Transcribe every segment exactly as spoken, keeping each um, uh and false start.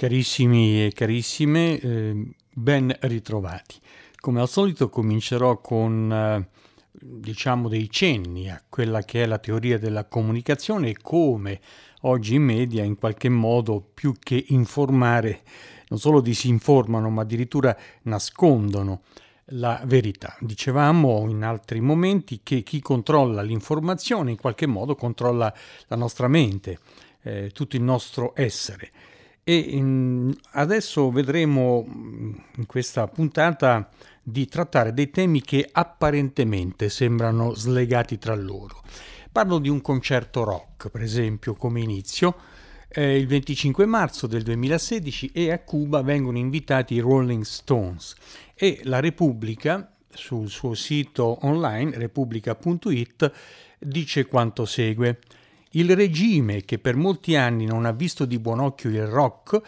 Carissimi e carissime, eh, ben ritrovati. Come al solito comincerò con eh, diciamo dei cenni a quella che è la teoria della comunicazione e come oggi i media in qualche modo, più che informare, non solo disinformano ma addirittura nascondono la verità. Dicevamo in altri momenti che chi controlla l'informazione in qualche modo controlla la nostra mente, eh, tutto il nostro essere. E adesso vedremo in questa puntata di trattare dei temi che apparentemente sembrano slegati tra loro. Parlo di un concerto rock, per esempio, come inizio, eh, il venticinque marzo del duemilasedici, e a Cuba vengono invitati i Rolling Stones, e la Repubblica, sul suo sito online repubblica punto it, dice quanto segue. Il regime, che per molti anni non ha visto di buon occhio il rock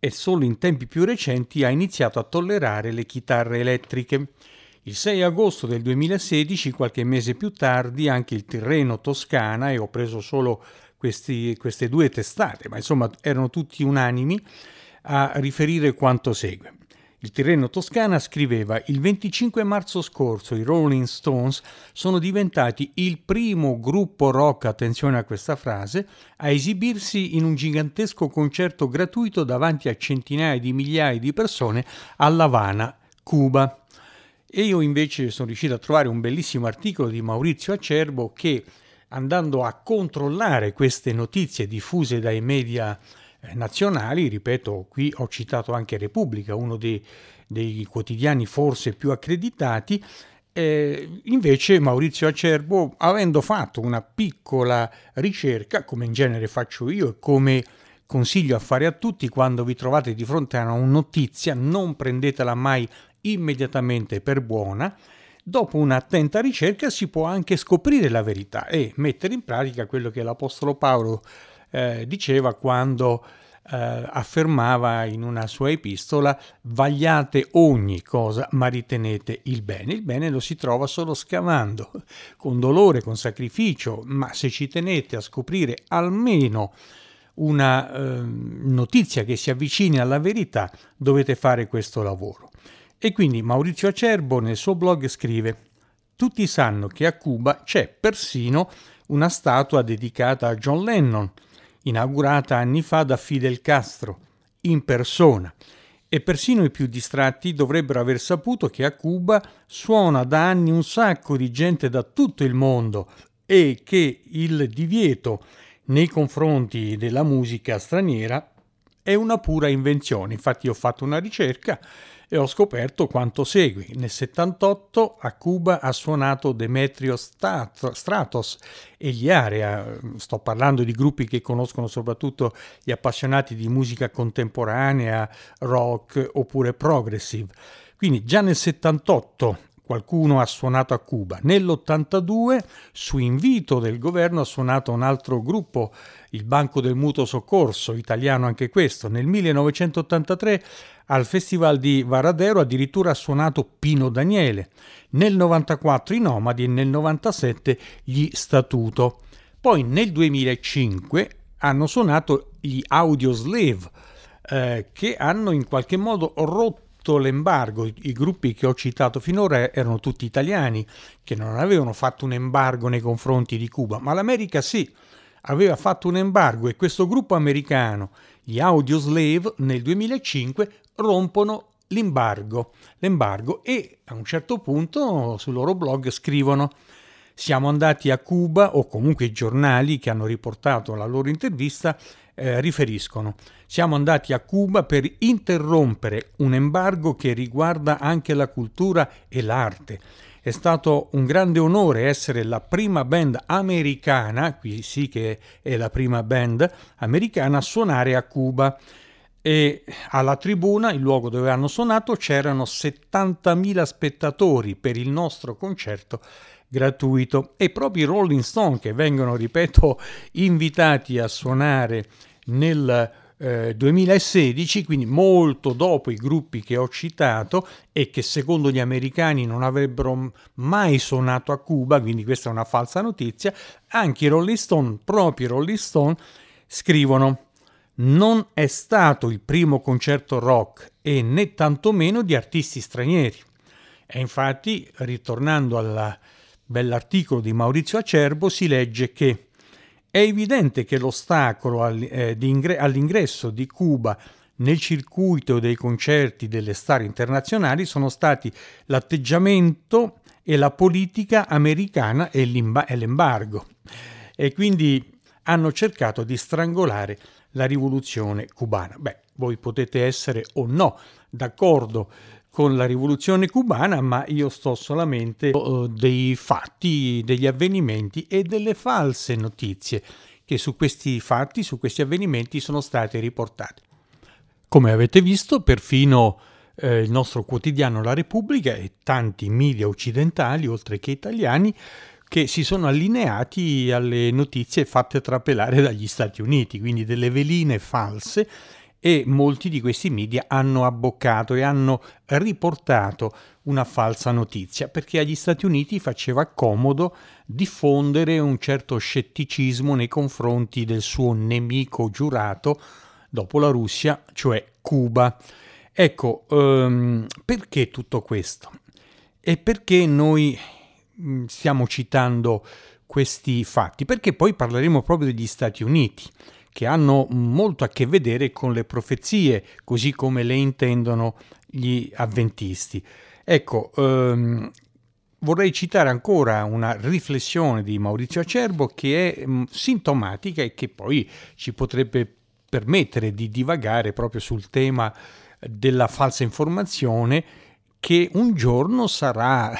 e solo in tempi più recenti ha iniziato a tollerare le chitarre elettriche. Il sei agosto del duemilasedici, qualche mese più tardi, anche il Tirreno Toscana, e ho preso solo questi, queste due testate, ma insomma erano tutti unanimi a riferire quanto segue. Il Tirreno Toscana scriveva: il venticinque marzo scorso i Rolling Stones sono diventati il primo gruppo rock, attenzione a questa frase, a esibirsi in un gigantesco concerto gratuito davanti a centinaia di migliaia di persone a La Habana, Cuba. E io invece sono riuscito a trovare un bellissimo articolo di Maurizio Acerbo che, andando a controllare queste notizie diffuse dai media nazionali, ripeto, qui ho citato anche Repubblica, uno dei, dei quotidiani forse più accreditati, eh, invece Maurizio Acerbo, avendo fatto una piccola ricerca, come in genere faccio io e come consiglio a fare a tutti quando vi trovate di fronte a una notizia, non prendetela mai immediatamente per buona. Dopo un'attenta ricerca si può anche scoprire la verità e mettere in pratica quello che l'Apostolo Paolo Eh, diceva quando eh, affermava in una sua epistola: vagliate ogni cosa ma ritenete il bene. Il bene lo si trova solo scavando, con dolore, con sacrificio, ma se ci tenete a scoprire almeno una eh, notizia che si avvicini alla verità, dovete fare questo lavoro. E quindi Maurizio Acerbo nel suo blog scrive: tutti sanno che a Cuba c'è persino una statua dedicata a John Lennon, inaugurata anni fa da Fidel Castro, in persona, e persino i più distratti dovrebbero aver saputo che a Cuba suona da anni un sacco di gente da tutto il mondo e che il divieto nei confronti della musica straniera è una pura invenzione. Infatti io ho fatto una ricerca e ho scoperto quanto segue. Nel settantotto a Cuba ha suonato Demetrio Stratos e gli Area, sto parlando di gruppi che conoscono soprattutto gli appassionati di musica contemporanea, rock oppure progressive. Quindi già nel settantotto qualcuno ha suonato a Cuba. Nell'ottantadue, su invito del governo, ha suonato un altro gruppo, il Banco del Mutuo Soccorso, italiano anche questo. Nel millenovecentottantatré al Festival di Varadero addirittura ha suonato Pino Daniele, nel novantaquattro i Nomadi e nel novantasette gli Statuto. Poi nel duemilacinque hanno suonato gli Audio Slave, eh, che hanno in qualche modo rotto l'embargo. I gruppi che ho citato finora erano tutti italiani, che non avevano fatto un embargo nei confronti di Cuba, ma l'America sì, aveva fatto un embargo, e questo gruppo americano, gli Audio Slave, nel duemilacinque rompono l'embargo, l'embargo e a un certo punto sul loro blog scrivono: siamo andati a Cuba, o comunque i giornali che hanno riportato la loro intervista eh, riferiscono, siamo andati a Cuba per interrompere un embargo che riguarda anche la cultura e l'arte. È stato un grande onore essere la prima band americana, qui sì che è la prima band americana, a suonare a Cuba. E alla tribuna, il luogo dove hanno suonato, c'erano settantamila spettatori per il nostro concerto gratuito. E proprio i Rolling Stone, che vengono, ripeto, invitati a suonare nel Eh, duemilasedici, quindi molto dopo i gruppi che ho citato e che secondo gli americani non avrebbero mai suonato a Cuba, quindi questa è una falsa notizia, anche i Rolling Stone, proprio i Rolling Stone, scrivono: non è stato il primo concerto rock e né tantomeno di artisti stranieri. E infatti, ritornando al bell'articolo di Maurizio Acerbo, si legge che è evidente che l'ostacolo all'ingresso di Cuba nel circuito dei concerti delle star internazionali sono stati l'atteggiamento e la politica americana e l'embargo, e quindi hanno cercato di strangolare la rivoluzione cubana. Beh, voi potete essere o no d'accordo con la rivoluzione cubana, ma io sto solamente uh, dei fatti, degli avvenimenti e delle false notizie che su questi fatti, su questi avvenimenti sono state riportate. Come avete visto, perfino eh, il nostro quotidiano La Repubblica e tanti media occidentali, oltre che italiani, che si sono allineati alle notizie fatte trapelare dagli Stati Uniti, quindi delle veline false, e molti di questi media hanno abboccato e hanno riportato una falsa notizia, perché agli Stati Uniti faceva comodo diffondere un certo scetticismo nei confronti del suo nemico giurato dopo la Russia, cioè Cuba. Ecco, ehm, perché tutto questo? E perché noi stiamo citando questi fatti? Perché poi parleremo proprio degli Stati Uniti, che hanno molto a che vedere con le profezie, così come le intendono gli avventisti. Ecco, ehm, vorrei citare ancora una riflessione di Maurizio Acerbo, che è mh, sintomatica e che poi ci potrebbe permettere di divagare proprio sul tema della falsa informazione, che un giorno sarà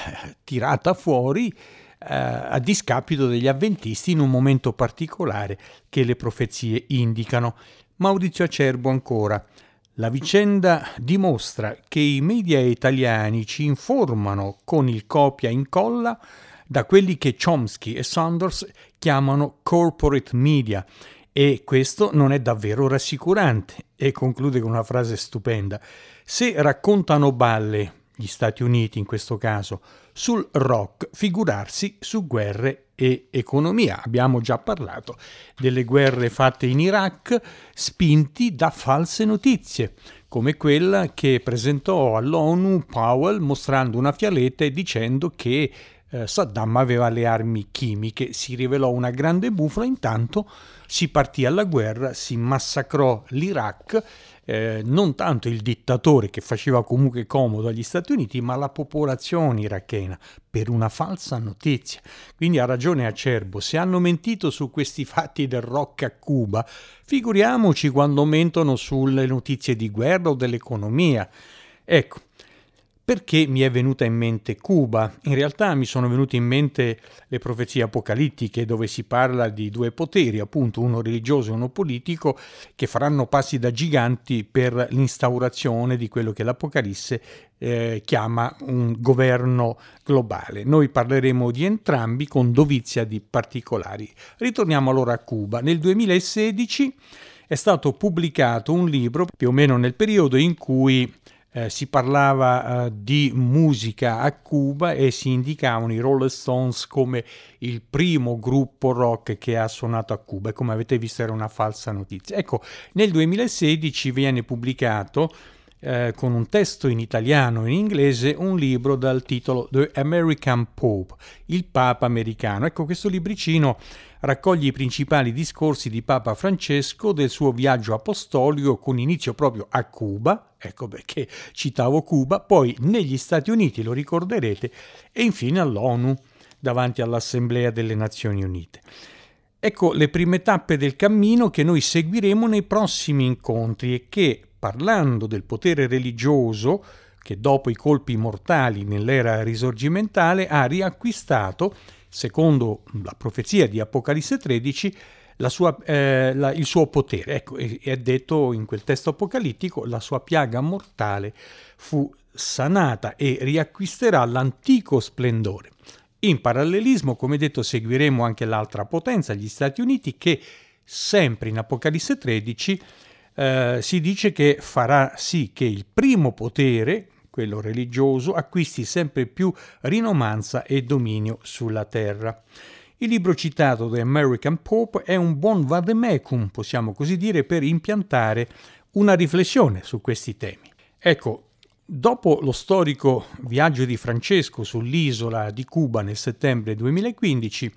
tirata fuori eh, a discapito degli avventisti in un momento particolare che le profezie indicano. Maurizio Acerbo ancora: la vicenda dimostra che i media italiani ci informano con il copia incolla da quelli che Chomsky e Saunders chiamano corporate media, e questo non è davvero rassicurante. E conclude con una frase stupenda: se raccontano balle, gli Stati Uniti in questo caso, sul rock, figurarsi su guerre e economia. Abbiamo già parlato delle guerre fatte in Iraq, spinti da false notizie, come quella che presentò all'ONU Powell mostrando una fialetta e dicendo che eh, Saddam aveva le armi chimiche. Si rivelò una grande bufala, intanto si partì alla guerra, si massacrò l'Iraq. Eh, non tanto il dittatore, che faceva comunque comodo agli Stati Uniti, ma la popolazione irachena, per una falsa notizia. Quindi ha ragione Acerbo: se hanno mentito su questi fatti del rock a Cuba, figuriamoci quando mentono sulle notizie di guerra o dell'economia. Ecco, perché mi è venuta in mente Cuba? In realtà mi sono venute in mente le profezie apocalittiche, dove si parla di due poteri, appunto uno religioso e uno politico, che faranno passi da giganti per l'instaurazione di quello che l'Apocalisse eh, chiama un governo globale. Noi parleremo di entrambi con dovizia di particolari. Ritorniamo allora a Cuba. Nel duemilasedici è stato pubblicato un libro, più o meno nel periodo in cui Eh, si parlava eh, di musica a Cuba e si indicavano i Rolling Stones come il primo gruppo rock che ha suonato a Cuba, e come avete visto era una falsa notizia. Ecco, nel duemilasedici viene pubblicato eh, con un testo in italiano e in inglese un libro dal titolo The American Pope, il Papa americano. Ecco, questo libricino raccoglie i principali discorsi di Papa Francesco del suo viaggio apostolico, con inizio proprio a Cuba. Ecco perché citavo Cuba, poi negli Stati Uniti, lo ricorderete, e infine all'ONU, davanti all'Assemblea delle Nazioni Unite. Ecco le prime tappe del cammino che noi seguiremo nei prossimi incontri, e che, parlando del potere religioso, che dopo i colpi mortali nell'era risorgimentale ha riacquistato, secondo la profezia di Apocalisse tredici, La sua, eh, la, il suo potere. Ecco, è detto in quel testo apocalittico: la sua piaga mortale fu sanata e riacquisterà l'antico splendore. In parallelismo, come detto, seguiremo anche l'altra potenza, gli Stati Uniti, che sempre in Apocalisse tredici eh, si dice che farà sì che il primo potere, quello religioso, acquisti sempre più rinomanza e dominio sulla terra. Il libro citato, The American Pope, è un buon vademecum, possiamo così dire, per impiantare una riflessione su questi temi. Ecco, dopo lo storico viaggio di Francesco sull'isola di Cuba nel settembre duemilaquindici,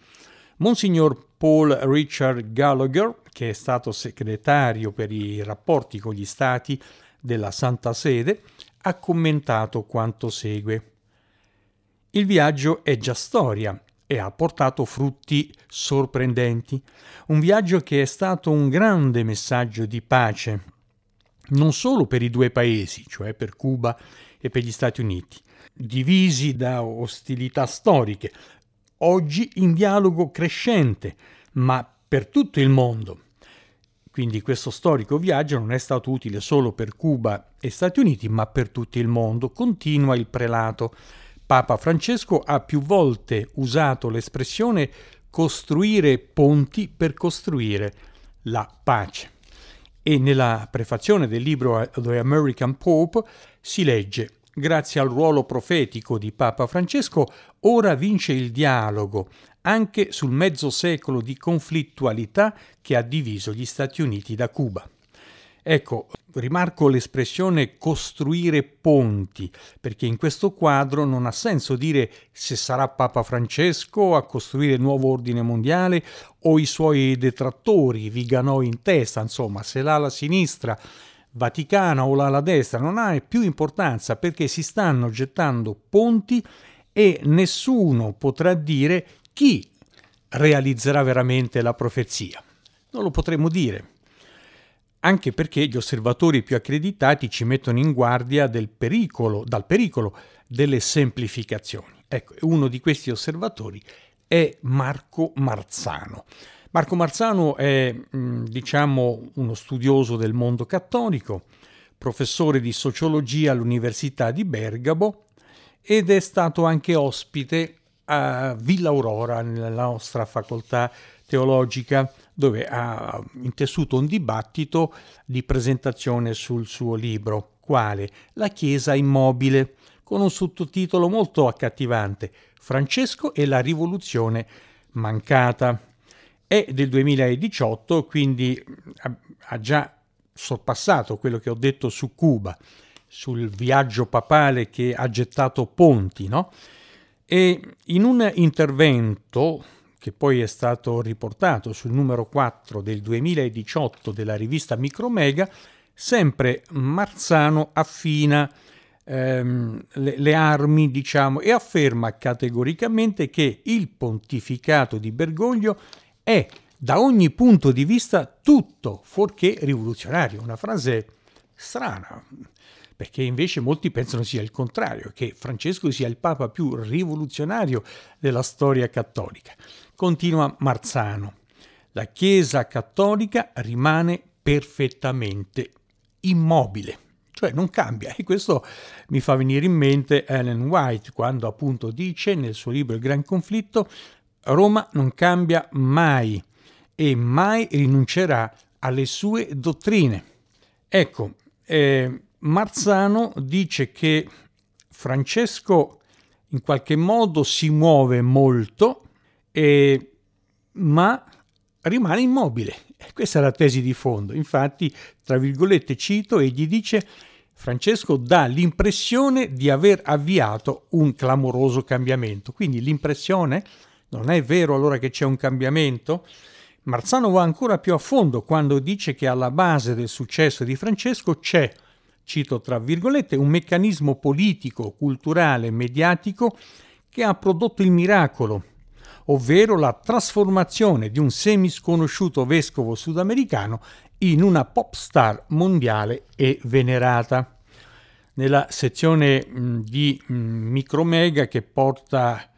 Monsignor Paul Richard Gallagher, che è stato segretario per i rapporti con gli Stati della Santa Sede, ha commentato quanto segue. Il viaggio è già storia e ha portato frutti sorprendenti. Un viaggio che è stato un grande messaggio di pace, non solo per i due paesi, cioè per Cuba e per gli Stati Uniti, divisi da ostilità storiche, oggi in dialogo crescente, ma per tutto il mondo. Quindi questo storico viaggio non è stato utile solo per Cuba e Stati Uniti, ma per tutto il mondo, continua il prelato. Papa Francesco ha più volte usato l'espressione costruire ponti per costruire la pace. E nella prefazione del libro The American Pope si legge: grazie al ruolo profetico di Papa Francesco, ora vince il dialogo, anche sul mezzo secolo di conflittualità che ha diviso gli Stati Uniti da Cuba. Ecco, rimarco l'espressione costruire ponti, perché in questo quadro non ha senso dire se sarà Papa Francesco a costruire il nuovo ordine mondiale o i suoi detrattori, Viganò in testa, insomma, se l'ala sinistra vaticana o l'ala destra non ha più importanza, perché si stanno gettando ponti e nessuno potrà dire chi realizzerà veramente la profezia. Non lo potremo dire, anche perché gli osservatori più accreditati ci mettono in guardia del pericolo, dal pericolo delle semplificazioni. Ecco, uno di questi osservatori è Marco Marzano. Marco Marzano è, diciamo, uno studioso del mondo cattolico, professore di sociologia all'Università di Bergamo ed è stato anche ospite a Villa Aurora, nella nostra facoltà teologica, dove ha intessuto un dibattito di presentazione sul suo libro, quale La Chiesa immobile, con un sottotitolo molto accattivante, Francesco e la rivoluzione mancata. È del duemiladiciotto, quindi ha già sorpassato quello che ho detto su Cuba, sul viaggio papale che ha gettato ponti, no? E in un intervento che poi è stato riportato sul numero quattro del duemiladiciotto della rivista Micromega, sempre Marzano affina ehm, le, le armi, diciamo, e afferma categoricamente che il pontificato di Bergoglio è da ogni punto di vista tutto fuorché rivoluzionario. Una frase strana, perché invece molti pensano sia il contrario, che Francesco sia il papa più rivoluzionario della storia cattolica. Continua Marzano: la Chiesa cattolica rimane perfettamente immobile, cioè non cambia. E questo mi fa venire in mente Ellen White, quando appunto dice nel suo libro Il Gran Conflitto: Roma non cambia mai e mai rinuncerà alle sue dottrine. Ecco, eh, Marzano dice che Francesco in qualche modo si muove molto, eh, ma rimane immobile. Questa è la tesi di fondo. Infatti, tra virgolette cito, e gli dice: Francesco dà l'impressione di aver avviato un clamoroso cambiamento. Quindi l'impressione... non è vero allora che c'è un cambiamento? Marzano va ancora più a fondo quando dice che alla base del successo di Francesco c'è, cito tra virgolette, un meccanismo politico, culturale, mediatico che ha prodotto il miracolo, ovvero la trasformazione di un semisconosciuto vescovo sudamericano in una pop star mondiale e venerata. Nella sezione di Micromega che porta...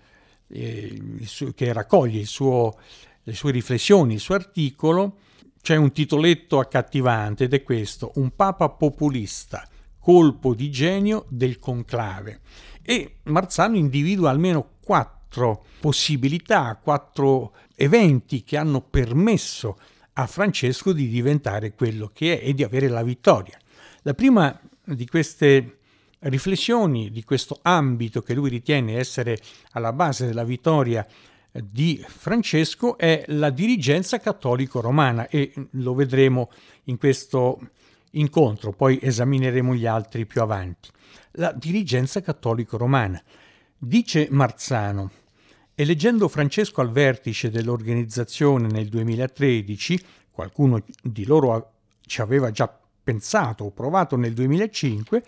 che raccoglie il suo, le sue riflessioni, il suo articolo, c'è un titoletto accattivante ed è questo: un papa populista, colpo di genio del conclave. E Marzano individua almeno quattro possibilità, quattro eventi che hanno permesso a Francesco di diventare quello che è e di avere la vittoria. La prima di queste riflessioni, di questo ambito che lui ritiene essere alla base della vittoria di Francesco è la dirigenza cattolico-romana, e lo vedremo in questo incontro, poi esamineremo gli altri più avanti. La dirigenza cattolico-romana. Dice Marzano: eleggendo Francesco al vertice dell'organizzazione nel duemilatredici, qualcuno di loro ci aveva già pensato o provato nel duemilacinque,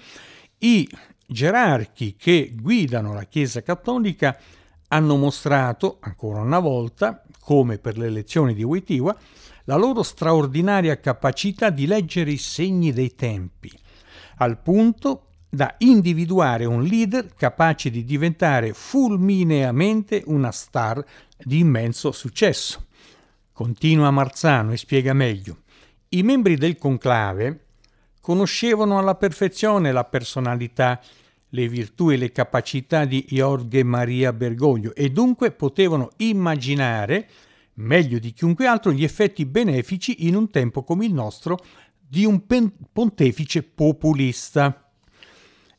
i gerarchi che guidano la Chiesa Cattolica hanno mostrato, ancora una volta, come per l'elezione di Wojtyła, la loro straordinaria capacità di leggere i segni dei tempi, al punto da individuare un leader capace di diventare fulmineamente una star di immenso successo. Continua Marzano e spiega meglio. I membri del conclave conoscevano alla perfezione la personalità, le virtù e le capacità di Jorge Mario Bergoglio, e dunque potevano immaginare, meglio di chiunque altro, gli effetti benefici in un tempo come il nostro di un pontefice populista.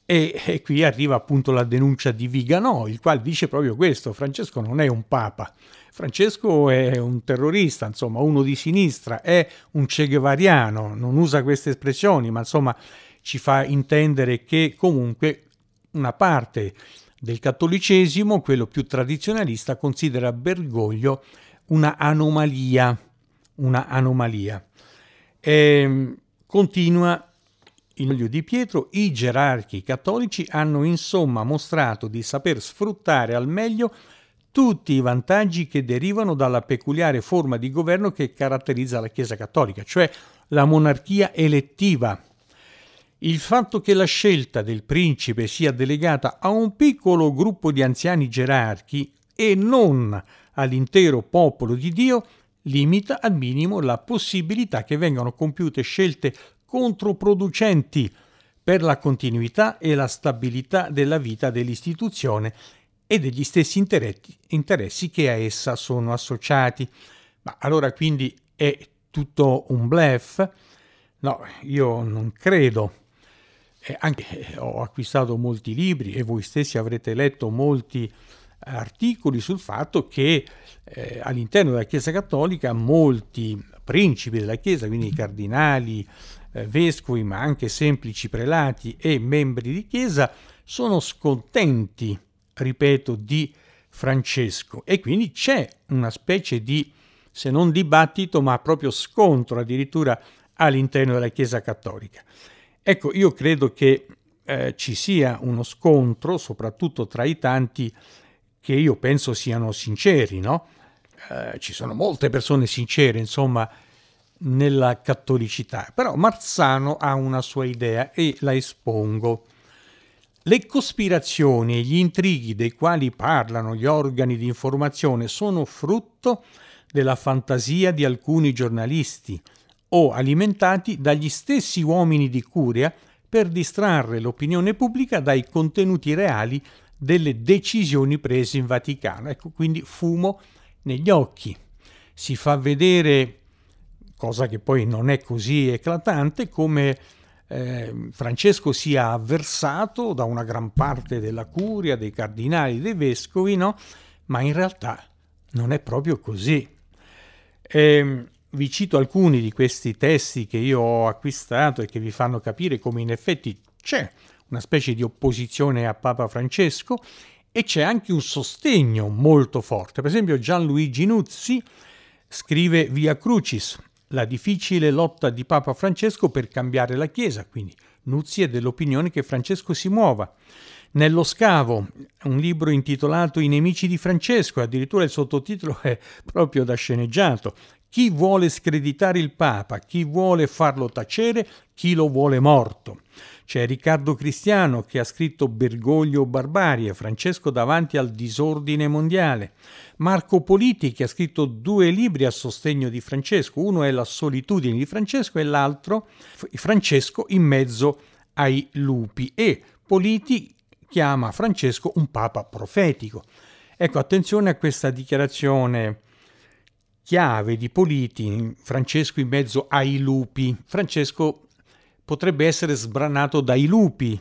E, e qui arriva appunto la denuncia di Viganò, il quale dice proprio questo: Francesco non è un papa, Francesco è un terrorista, insomma uno di sinistra, è un Che Guevariano, non usa queste espressioni, ma insomma ci fa intendere che comunque una parte del cattolicesimo, quello più tradizionalista, considera Bergoglio una anomalia, una anomalia. E continua in olio di Pietro: i gerarchi cattolici hanno insomma mostrato di saper sfruttare al meglio tutti i vantaggi che derivano dalla peculiare forma di governo che caratterizza la Chiesa Cattolica, cioè la monarchia elettiva. Il fatto che la scelta del principe sia delegata a un piccolo gruppo di anziani gerarchi e non all'intero popolo di Dio limita al minimo la possibilità che vengano compiute scelte controproducenti per la continuità e la stabilità della vita dell'istituzione e degli stessi interessi, interessi che a essa sono associati. Ma allora quindi è tutto un bluff? No, io non credo. Eh, anche ho acquistato molti libri e voi stessi avrete letto molti articoli sul fatto che eh, all'interno della Chiesa Cattolica molti principi della Chiesa, quindi cardinali, eh, vescovi, ma anche semplici prelati e membri di Chiesa, sono scontenti, ripeto, di Francesco, e quindi c'è una specie di, se non dibattito, ma proprio scontro addirittura all'interno della Chiesa Cattolica. Ecco, io credo che eh, ci sia uno scontro, soprattutto tra i tanti che io penso siano sinceri, no? Eh, ci sono molte persone sincere, insomma, nella cattolicità. Però Marzano ha una sua idea e la espongo. Le cospirazioni e gli intrighi dei quali parlano gli organi di informazione sono frutto della fantasia di alcuni giornalisti, o alimentati dagli stessi uomini di curia per distrarre l'opinione pubblica dai contenuti reali delle decisioni prese in Vaticano. Ecco, quindi fumo negli occhi. Si fa vedere, cosa che poi non è così eclatante, come eh, Francesco sia avversato da una gran parte della curia, dei cardinali, dei vescovi, no? Ma in realtà non è proprio così. Ehm... Vi cito alcuni di questi testi che io ho acquistato e che vi fanno capire come in effetti c'è una specie di opposizione a Papa Francesco e c'è anche un sostegno molto forte. Per esempio Gianluigi Nuzzi scrive Via Crucis, la difficile lotta di Papa Francesco per cambiare la Chiesa, quindi Nuzzi è dell'opinione che Francesco si muova. Nello Scavo, un libro intitolato I nemici di Francesco, addirittura il sottotitolo è proprio da sceneggiato: chi vuole screditare il Papa, chi vuole farlo tacere, chi lo vuole morto. C'è Riccardo Cristiano che ha scritto Bergoglio barbarie, Francesco davanti al disordine mondiale. Marco Politi che ha scritto due libri a sostegno di Francesco, uno è La solitudine di Francesco e l'altro Francesco in mezzo ai lupi, e Politi chiama Francesco un papa profetico. Ecco, attenzione a questa dichiarazione chiave di Politi, Francesco in mezzo ai lupi. Francesco potrebbe essere sbranato dai lupi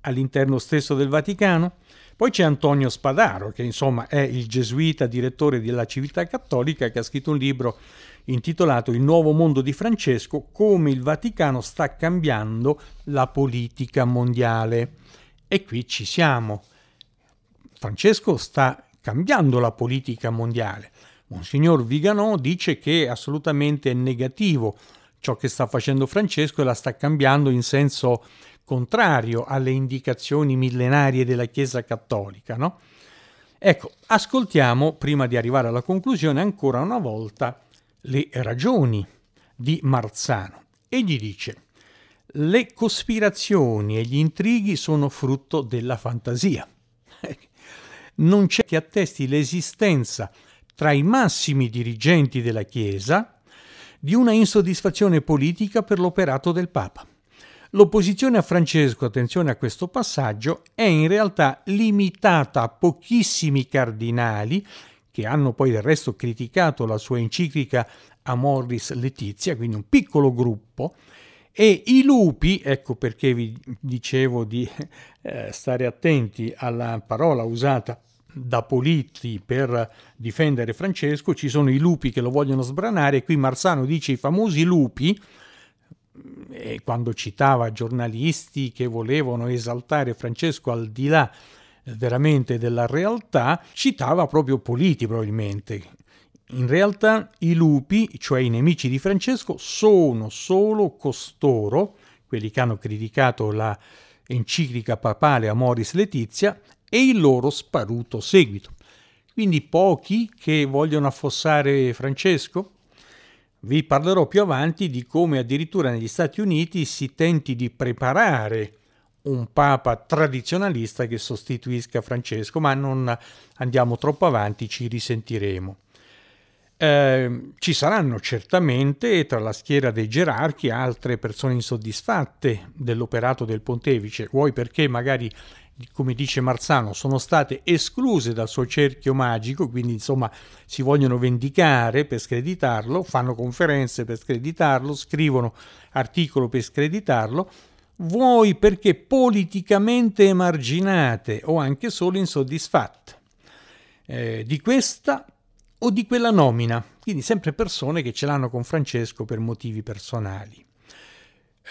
all'interno stesso del Vaticano. Poi c'è Antonio Spadaro, che insomma è il gesuita direttore della Civiltà Cattolica, che ha scritto un libro intitolato Il nuovo mondo di Francesco, come il Vaticano sta cambiando la politica mondiale. E qui ci siamo. Francesco sta cambiando la politica mondiale. Monsignor Viganò dice che è assolutamente negativo ciò che sta facendo Francesco e la sta cambiando in senso contrario alle indicazioni millenarie della Chiesa Cattolica, no? Ecco, ascoltiamo, prima di arrivare alla conclusione, ancora una volta le ragioni di Marzano. Egli dice: le cospirazioni e gli intrighi sono frutto della fantasia. Non c'è che attesti l'esistenza tra i massimi dirigenti della Chiesa di una insoddisfazione politica per l'operato del Papa. L'opposizione a Francesco, attenzione a questo passaggio, è in realtà limitata a pochissimi cardinali, che hanno poi del resto criticato la sua enciclica Amoris Laetitia, quindi un piccolo gruppo, e i lupi, ecco perché vi dicevo di eh, stare attenti alla parola usata da Politi per difendere Francesco. Ci sono i lupi che lo vogliono sbranare, e qui Marzano dice i famosi lupi, e quando citava giornalisti che volevano esaltare Francesco al di là veramente della realtà, citava proprio Politi probabilmente. In realtà i lupi, cioè i nemici di Francesco, sono solo costoro, quelli che hanno criticato la enciclica papale Amoris Laetitia, e il loro sparuto seguito. Quindi pochi che vogliono affossare Francesco? Vi parlerò più avanti di come addirittura negli Stati Uniti si tenti di preparare un papa tradizionalista che sostituisca Francesco, ma non andiamo troppo avanti, ci risentiremo. Eh, ci saranno certamente tra la schiera dei gerarchi altre persone insoddisfatte dell'operato del pontefice, vuoi perché magari, come dice Marzano, sono state escluse dal suo cerchio magico, quindi insomma si vogliono vendicare per screditarlo, fanno conferenze per screditarlo, scrivono articoli per screditarlo, vuoi perché politicamente emarginate o anche solo insoddisfatte eh, di questa o di quella nomina, quindi sempre persone che ce l'hanno con Francesco per motivi personali.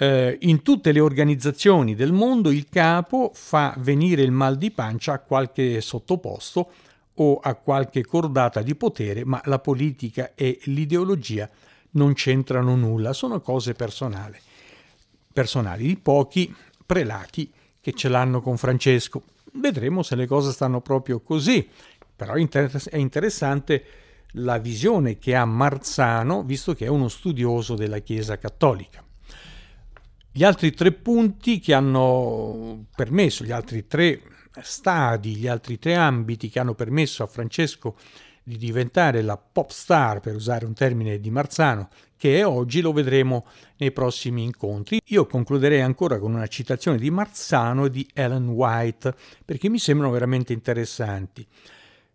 In tutte le organizzazioni del mondo il capo fa venire il mal di pancia a qualche sottoposto o a qualche cordata di potere, ma la politica e l'ideologia non c'entrano nulla, sono cose personali, personali di pochi prelati che ce l'hanno con Francesco. Vedremo se le cose stanno proprio così, però è interessante la visione che ha Marzano, visto che è uno studioso della Chiesa Cattolica. Gli altri tre punti che hanno permesso, gli altri tre stadi, gli altri tre ambiti che hanno permesso a Francesco di diventare la pop star, per usare un termine di Marzano, che è oggi, lo vedremo nei prossimi incontri. Io concluderei ancora con una citazione di Marzano e di Ellen White, perché mi sembrano veramente interessanti.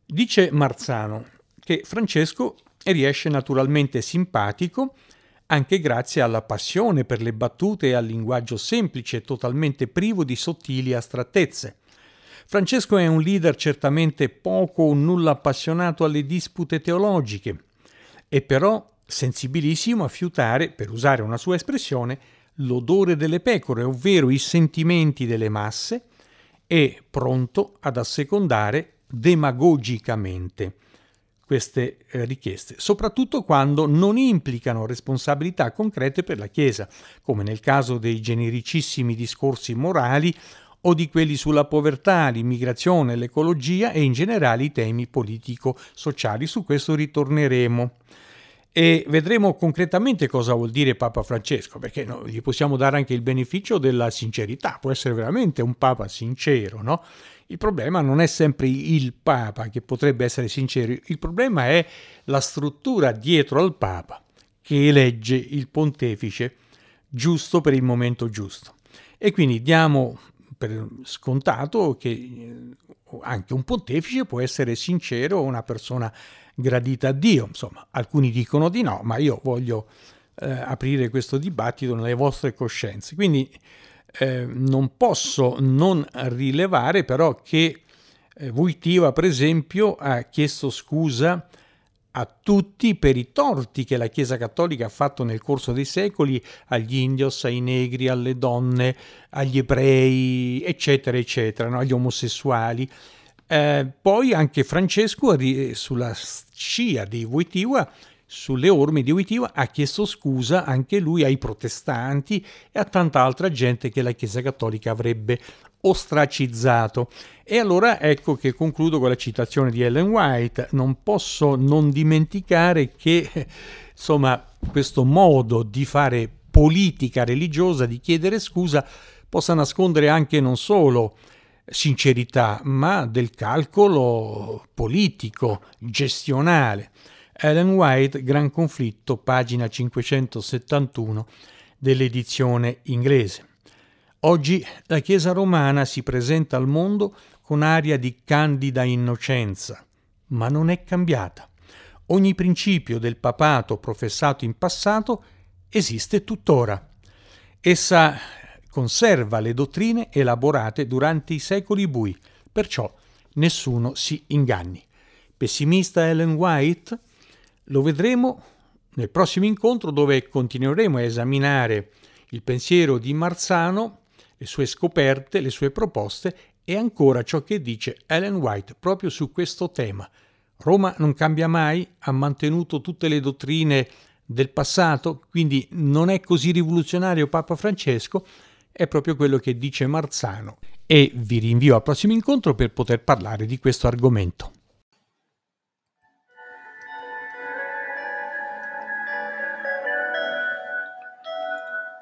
Dice Marzano che Francesco riesce naturalmente simpatico, anche grazie alla passione per le battute e al linguaggio semplice, totalmente privo di sottili astrattezze. Francesco è un leader certamente poco o nulla appassionato alle dispute teologiche, e però sensibilissimo a fiutare, per usare una sua espressione, l'odore delle pecore, ovvero i sentimenti delle masse, e pronto ad assecondare demagogicamente queste richieste, soprattutto quando non implicano responsabilità concrete per la Chiesa, come nel caso dei genericissimi discorsi morali o di quelli sulla povertà, l'immigrazione, l'ecologia e in generale i temi politico-sociali. Su questo ritorneremo e vedremo concretamente cosa vuol dire Papa Francesco, perché no, gli possiamo dare anche il beneficio della sincerità, può essere veramente un Papa sincero, no? Il problema non è sempre il Papa che potrebbe essere sincero, il problema è la struttura dietro al Papa che elegge il pontefice giusto per il momento giusto. E quindi diamo per scontato che anche un pontefice può essere sincero, una persona gradita a Dio. Insomma, alcuni dicono di no, ma io voglio eh, aprire questo dibattito nelle vostre coscienze. Quindi Eh, non posso non rilevare però che Eh, Wojtyła, per esempio, ha chiesto scusa a tutti per i torti che la Chiesa Cattolica ha fatto nel corso dei secoli agli indios, ai negri, alle donne, agli ebrei, eccetera, eccetera, no? Agli omosessuali. Eh, poi anche Francesco, sulla scia di Wojtyła, sulle orme di Wojtyła, ha chiesto scusa anche lui ai protestanti e a tanta altra gente che la Chiesa Cattolica avrebbe ostracizzato. E allora ecco che concludo con la citazione di Ellen White: non posso non dimenticare che, insomma, questo modo di fare politica religiosa, di chiedere scusa, possa nascondere anche non solo sincerità, ma del calcolo politico, gestionale. Ellen White, Gran conflitto, pagina cinquecentosettantuno dell'edizione inglese. Oggi la Chiesa romana si presenta al mondo con aria di candida innocenza, ma non è cambiata. Ogni principio del papato professato in passato esiste tuttora. Essa conserva le dottrine elaborate durante i secoli bui, perciò nessuno si inganni. Pessimista Ellen White? Lo vedremo nel prossimo incontro, dove continueremo a esaminare il pensiero di Marzano, le sue scoperte, le sue proposte e ancora ciò che dice Ellen White proprio su questo tema. Roma non cambia mai, ha mantenuto tutte le dottrine del passato, quindi non è così rivoluzionario Papa Francesco, è proprio quello che dice Marzano. E vi rinvio al prossimo incontro per poter parlare di questo argomento.